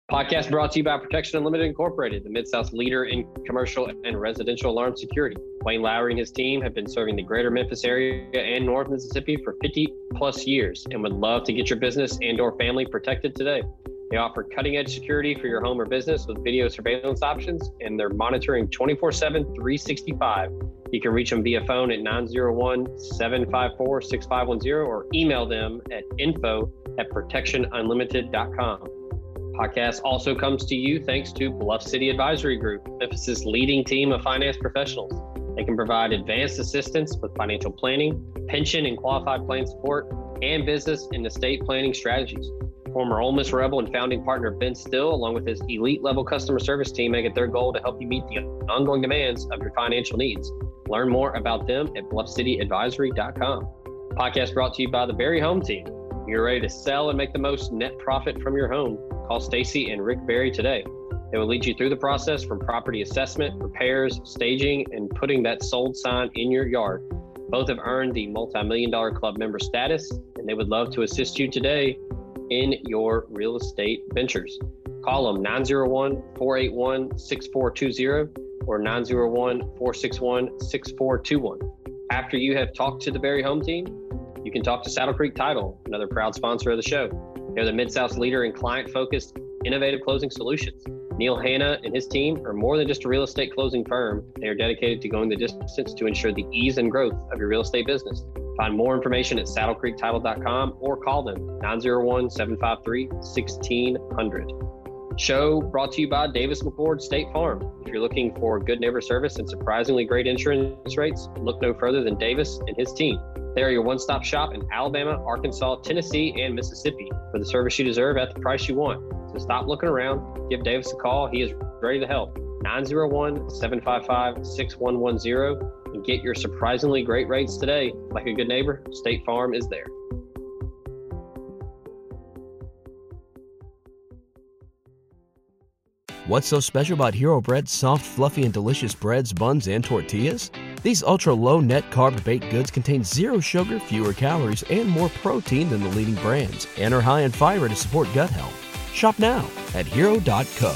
Podcast brought to you by Protection Unlimited Incorporated, the Mid-South's leader in commercial and residential alarm security. Wayne Lowry and his team have been serving the greater Memphis area and North Mississippi for fifty plus years and would love to get your business and or family protected today. They offer cutting-edge security for your home or business with video surveillance options, and they're monitoring twenty-four seven, three sixty-five. You can reach them via phone at nine oh one, seven five four, six five one zero or email them at info at protection unlimited dot com. Podcast also comes to you thanks to Bluff City Advisory Group, Memphis's leading team of finance professionals. They can provide advanced assistance with financial planning, pension and qualified plan support, and business and estate planning strategies. Former Ole Miss Rebel and founding partner Ben Still, along with his elite-level customer service team, make it their goal to help you meet the ongoing demands of your financial needs. Learn more about them at bluff city advisory dot com. Podcast brought to you by the Berry Home Team. You're ready to sell and make the most net profit from your home. Call Stacy and Rick Berry today. They will lead you through the process from property assessment, repairs, staging, and putting that sold sign in your yard. Both have earned the multi-million dollar club member status, and they would love to assist you today. in your real estate ventures. Call them nine zero one, four eight one, six four two zero or nine zero one, four six one, six four two one. After you have talked to the Berry Home Team, you can talk to Saddle Creek Title, another proud sponsor of the show. They're the Mid-South's leader in client-focused, innovative closing solutions. Neil Hanna and his team are more than just a real estate closing firm. They are dedicated to going the distance to ensure the ease and growth of your real estate business. Find more information at saddle creek title dot com or call them nine zero one, seven five three, one six zero zero. Show brought to you by Davis McCord State Farm. If you're looking for good neighbor service and surprisingly great insurance rates, look no further than Davis and his team. They are your one-stop shop in Alabama, Arkansas, Tennessee, and Mississippi for the service you deserve at the price you want. So stop looking around. Give Davis a call. He is ready to help. nine zero one, seven five five, six one one zero and get your surprisingly great rates today. Like a good neighbor, State Farm is there. What's so special about Hero Bread's soft, fluffy, and delicious breads, buns, and tortillas? These ultra-low net-carb baked goods contain zero sugar, fewer calories, and more protein than the leading brands, and are high in fiber to support gut health. Shop now at hero dot co.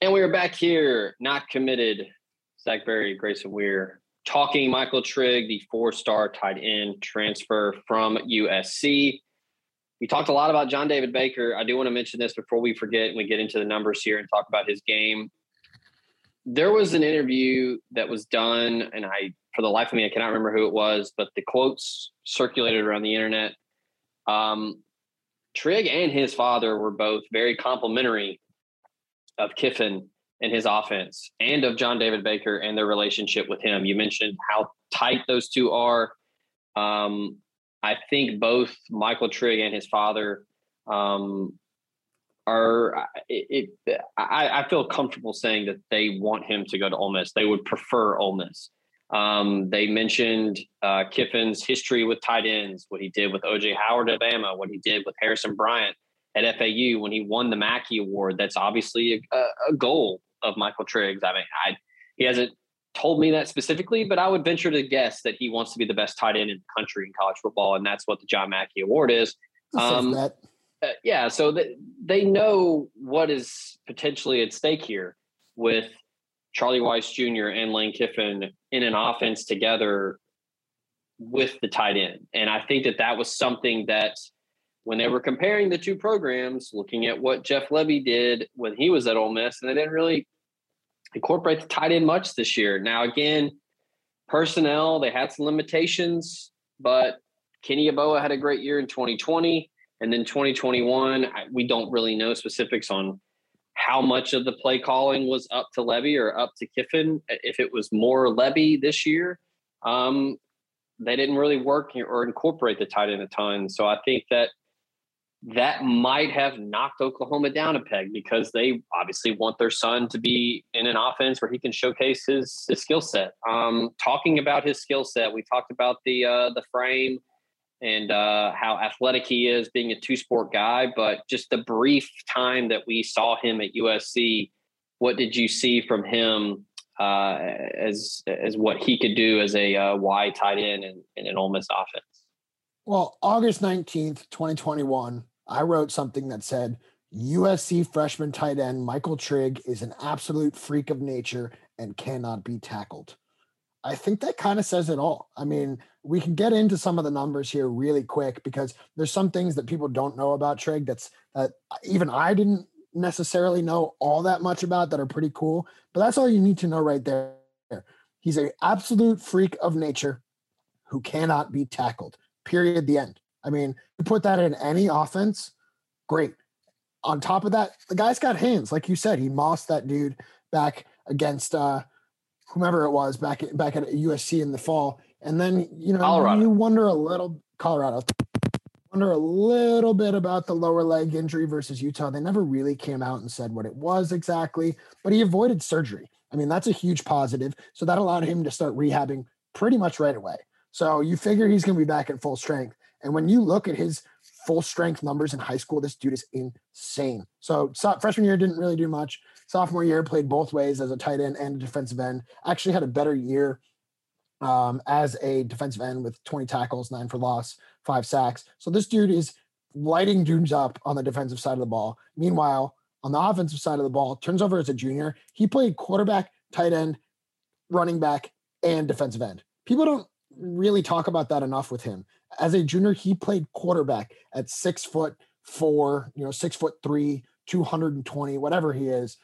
And we are back here, not committed. Zach Berry, Grayson Weir. Talking Michael Trigg, the four-star tight end transfer from U S C. We talked a lot about John David Baker. I do want to mention this before we forget and we get into the numbers here and talk about his game. There was an interview that was done, and I, for the life of me, I cannot remember who it was, but the quotes circulated around the internet. Um, Trigg and his father were both very complimentary of Kiffin and his offense and of John David Baker and their relationship with him. You mentioned how tight those two are. Um, I think both Michael Trigg and his father um, are, it, it, I, I feel comfortable saying that they want him to go to Ole Miss. They would prefer Ole Miss. Um, they mentioned uh, Kiffin's history with tight ends, what he did with O J Howard at Alabama, what he did with Harrison Bryant at F A U when he won the Mackey Award. That's obviously a, a goal of Michael Trigg's. I mean, I, he hasn't told me that specifically, but I would venture to guess that he wants to be the best tight end in the country in college football, and that's what the John Mackey Award is. Um, that. Uh, yeah, so th- they know what is potentially at stake here with Charlie Weis Junior and Lane Kiffin in an offense together with the tight end. And I think that that was something that when they were comparing the two programs, looking at what Jeff Lebby did when he was at Ole Miss, and they didn't really incorporate the tight end much this year. Now, again, personnel, they had some limitations, but Kenny Yeboah had a great year in twenty twenty. And then twenty twenty-one, I, we don't really know specifics on how much of the play calling was up to Lebby or up to Kiffin. If it was more Lebby this year, um, they didn't really work or incorporate the tight end a ton. So I think that that might have knocked Oklahoma down a peg because they obviously want their son to be in an offense where he can showcase his, his skill set. Um, talking about his skill set, we talked about the uh, the frame and uh, how athletic he is, being a two-sport guy, but just the brief time that we saw him at U S C, what did you see from him uh, as as what he could do as a uh, wide tight end in, in an Ole Miss offense? Well, August nineteenth, twenty twenty-one, I wrote something that said, U S C freshman tight end Michael Trigg is an absolute freak of nature and cannot be tackled. I think that kind of says it all. I mean, we can get into some of the numbers here really quick because there's some things that people don't know about Trigg that's that even I didn't necessarily know all that much about that are pretty cool, but that's all you need to know right there. He's an absolute freak of nature who cannot be tackled. Period, the end. I mean, you put that in any offense, great. On top of that, the guy's got hands. Like you said, he mossed that dude back against uh, whomever it was back at, back at U S C in the fall. And then, you know, Colorado. You wonder a little – Colorado. wonder a little bit about the lower leg injury versus Utah. They never really came out and said what it was exactly, but he avoided surgery. I mean, that's a huge positive. So that allowed him to start rehabbing pretty much right away. So you figure he's going to be back at full strength. And when you look at his full strength numbers in high school, this dude is insane. So, so freshman year didn't really do much. Sophomore year played both ways as a tight end and a defensive end. Actually had a better year um, as a defensive end with twenty tackles, nine for loss, five sacks. So this dude is lighting dudes up on the defensive side of the ball. Meanwhile, on the offensive side of the ball, turns over as a junior. He played quarterback, tight end, running back, and defensive end. People don't really talk about that enough with him. As a junior, he played quarterback at six foot four, you know, six foot three, two hundred twenty, whatever he is.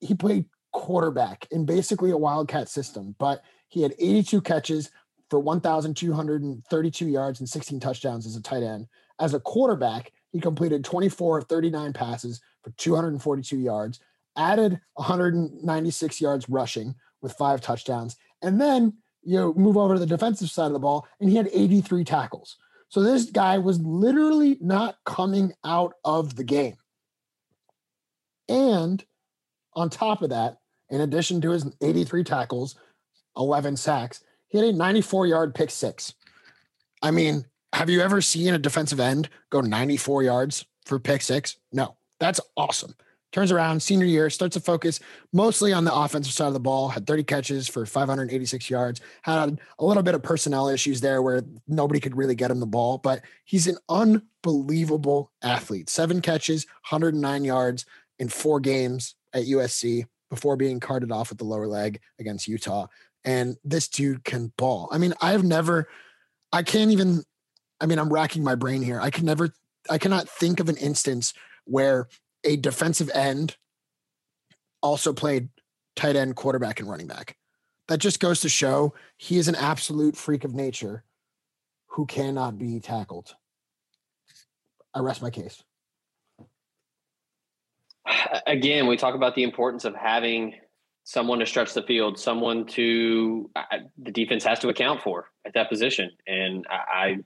He played quarterback in basically a wildcat system, but he had eighty-two catches for one thousand two hundred thirty-two yards and sixteen touchdowns as a tight end. As a quarterback, he completed twenty-four of thirty-nine passes for two hundred forty-two yards, added one hundred ninety-six yards rushing with five touchdowns. And then you know, move over to the defensive side of the ball, and he had eighty-three tackles. So this guy was literally not coming out of the game. And on top of that, in addition to his eighty-three tackles, eleven sacks, he had a ninety-four-yard pick six. I mean, have you ever seen a defensive end go ninety-four yards for pick six? No. That's awesome. Turns around, senior year, starts to focus mostly on the offensive side of the ball, had thirty catches for five hundred eighty-six yards, had a little bit of personnel issues there where nobody could really get him the ball, but he's an unbelievable athlete. Seven catches, one hundred nine yards in four games at U S C before being carted off with the lower leg against Utah. And this dude can ball. I mean, I've never, I can't even, I mean, I'm racking my brain here. I can never, I cannot think of an instance where a defensive end also played tight end, quarterback, and running back. That just goes to show he is an absolute freak of nature who cannot be tackled. I rest my case. Again, we talk about the importance of having someone to stretch the field, someone to uh, the defense has to account for at that position. And I,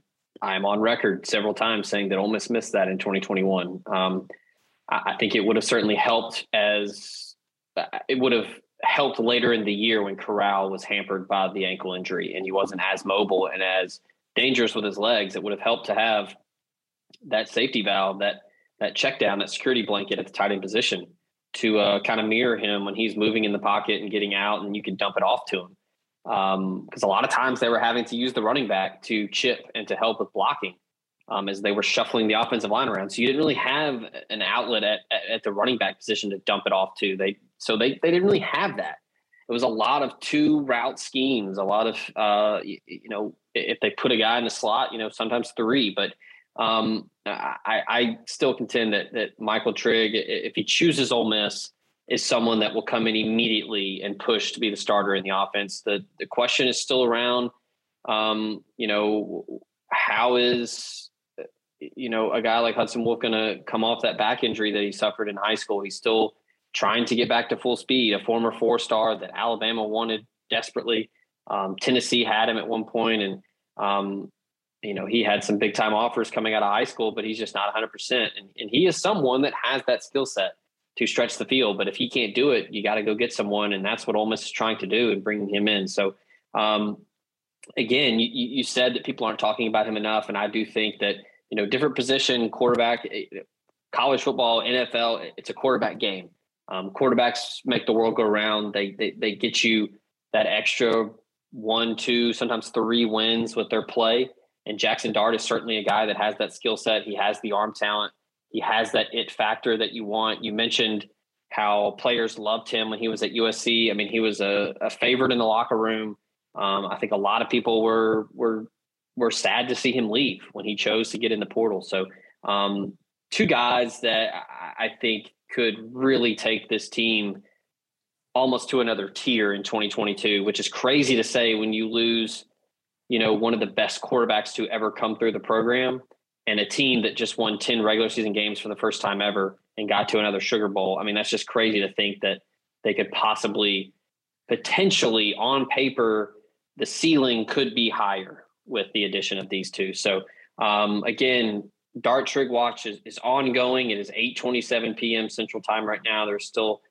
I I'm on record several times saying that Ole Miss missed that in twenty twenty-one. Um, I think it would have certainly helped as it would have helped later in the year when Corral was hampered by the ankle injury and he wasn't as mobile and as dangerous with his legs. It would have helped to have that safety valve, that, that check down, that security blanket at the tight end position to uh, kind of mirror him when he's moving in the pocket and getting out and you can dump it off to him. Um, Cause a lot of times they were having to use the running back to chip and to help with blocking. Um, as they were shuffling the offensive line around. So you didn't really have an outlet at, at, at the running back position to dump it off to. They So they, they didn't really have that. It was a lot of two route schemes, a lot of, uh, you, you know, if they put a guy in the slot, you know, sometimes three. But um, I, I still contend that that Michael Trigg, if he chooses Ole Miss, is someone that will come in immediately and push to be the starter in the offense. The, the question is still around, um, you know, how is – you know, a guy like Hudson Wolf going to come off that back injury that he suffered in high school. He's still trying to get back to full speed, a former four-star that Alabama wanted desperately. Um, Tennessee had him at one point, and, um, you know, he had some big-time offers coming out of high school, but he's just not one hundred percent. And, and he is someone that has that skill set to stretch the field. But if he can't do it, you got to go get someone, and that's what Ole Miss is trying to do and bringing him in. So, um, again, you, you said that people aren't talking about him enough, and I do think that you know, different position, quarterback, college football, N F L, it's a quarterback game. Um, quarterbacks make the world go round. They, they they get you that extra one, two, sometimes three wins with their play. And Jaxson Dart is certainly a guy that has that skill set. He has the arm talent. He has that it factor that you want. You mentioned how players loved him when he was at U S C. I mean, he was a, a favorite in the locker room. Um, I think a lot of people were were – we're sad to see him leave when he chose to get in the portal. So um, two guys that I think could really take this team almost to another tier in twenty twenty-two, which is crazy to say when you lose, you know, one of the best quarterbacks to ever come through the program and a team that just won ten regular season games for the first time ever and got to another Sugar Bowl. I mean, that's just crazy to think that they could possibly potentially on paper, the ceiling could be higher with the addition of these two. So Um, again, Dart Trig Watch is, is ongoing. It is eight twenty-seven p.m. Central Time right now. There's still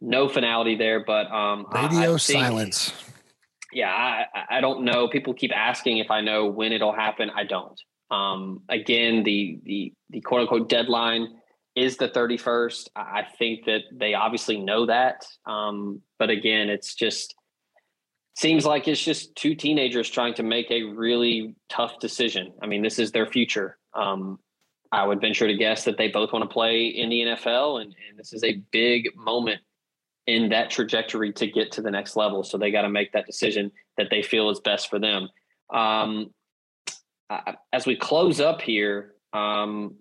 no finality there, but um, radio I, I silence. Think, yeah, I, I don't know. People keep asking if I know when it'll happen. I don't. Um, again, the the the quote unquote deadline is the thirty-first. I think that they obviously know that. Um, but again, it's just seems like it's just two teenagers trying to make a really tough decision. I mean, this is their future. Um, I would venture to guess that they both want to play in the N F L, and, and this is a big moment in that trajectory to get to the next level. So they got to make that decision that they feel is best for them. Um, I, as we close up here, um,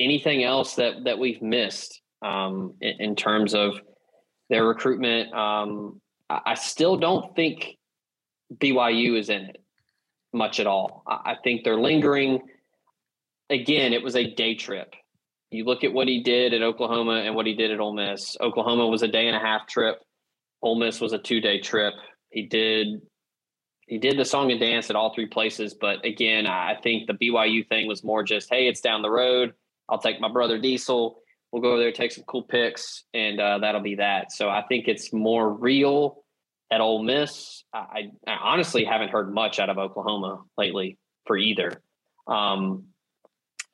anything else that, that we've missed um, in, in terms of their recruitment? Um, I, I still don't think B Y U is in it much at all. I, I think they're lingering. Again, it was a day trip. You look at what he did at Oklahoma and what he did at Ole Miss. Oklahoma was a day and a half trip. Ole Miss was a two-day trip. He did he did the song and dance at all three places. But again, I think the B Y U thing was more just, hey, it's down the road. I'll take my brother Diesel. We'll go over there, take some cool pics, and uh, that'll be that. So I think it's more real at Ole Miss. I, I honestly haven't heard much out of Oklahoma lately for either. Um,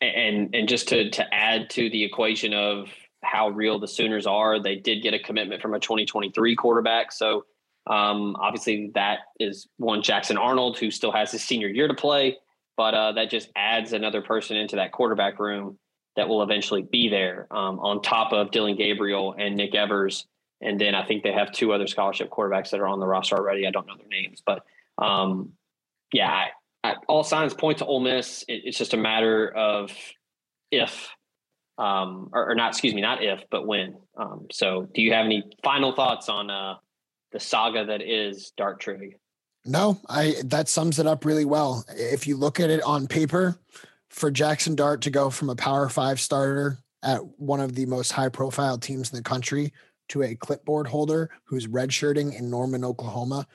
And and just to, to add to the equation of how real the Sooners are, they did get a commitment from a twenty twenty-three quarterback. So um, obviously that is one Jackson Arnold, who still has his senior year to play, but uh, that just adds another person into that quarterback room that will eventually be there um, on top of Dillon Gabriel and Nick Evers. And then I think they have two other scholarship quarterbacks that are on the roster already. I don't know their names, but um, yeah, I, all signs point to Ole Miss. It's just a matter of if, um, or, or not, excuse me, not if, but when. Um, so do you have any final thoughts on uh, the saga that is Dart Trig? No, I, that sums it up really well. If you look at it on paper, for Jaxson Dart to go from a power five starter at one of the most high profile teams in the country to a clipboard holder who's redshirting in Norman, Oklahoma,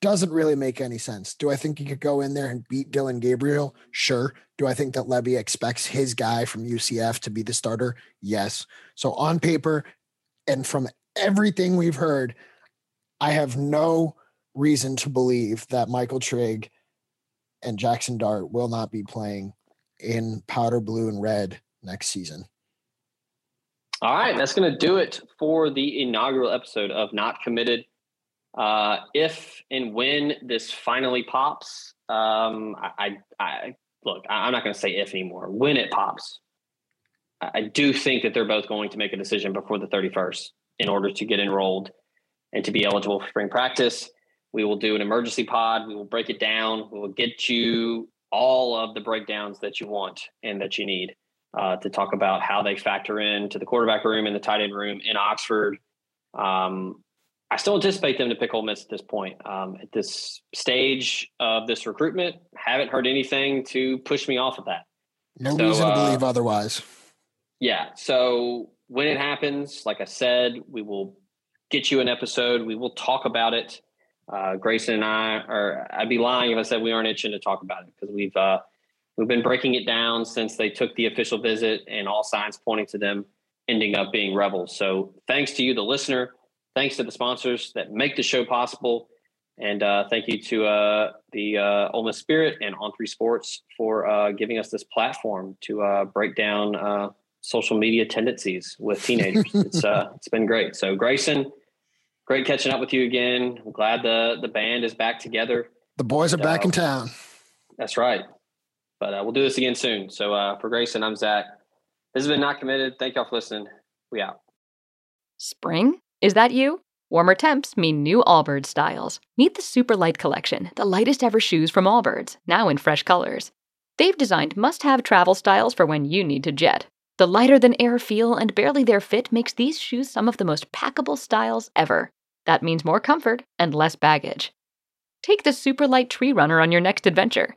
doesn't really make any sense. Do I think he could go in there and beat Dillon Gabriel? Sure. Do I think that Lebby expects his guy from U C F to be the starter? Yes. So on paper and from everything we've heard, I have no reason to believe that Michael Trigg and Jaxson Dart will not be playing in powder blue and red next season. All right. That's going to do it for the inaugural episode of Not Committed. Uh, if and when this finally pops, um, I, I, I look, I'm not going to say if anymore. When it pops, I do think that they're both going to make a decision before the thirty-first in order to get enrolled and to be eligible for spring practice. We will do an emergency pod. We will break it down. We will get you all of the breakdowns that you want and that you need uh, to talk about how they factor in to the quarterback room and the tight end room in Oxford. Um, I still anticipate them to pick Ole Miss at this point. Um, at this stage of this recruitment, haven't heard anything to push me off of that. No so, reason to uh, believe otherwise. Yeah. So when it happens, like I said, we will get you an episode. We will talk about it. Uh, Grayson and I, or I'd be lying if I said we aren't itching to talk about it, because we've uh, we've been breaking it down since they took the official visit, and all signs pointing to them ending up being Rebels. So thanks to you, the listener. Thanks to the sponsors that make the show possible. And uh, thank you to uh, the uh, O M Spirit and On three Sports for uh, giving us this platform to uh, break down uh, social media tendencies with teenagers. it's uh, It's been great. So, Grayson, great catching up with you again. I'm glad the, the band is back together. The boys are uh, back in town. That's right. But uh, we'll do this again soon. So, uh, for Grayson, I'm Zach. This has been Not Committed. Thank y'all for listening. We out. Spring? Is that you? Warmer temps mean new Allbirds styles. Meet the Superlight Collection, the lightest ever shoes from Allbirds, now in fresh colors. They've designed must-have travel styles for when you need to jet. The lighter-than-air feel and barely-there fit makes these shoes some of the most packable styles ever. That means more comfort and less baggage. Take the Superlight Tree Runner on your next adventure.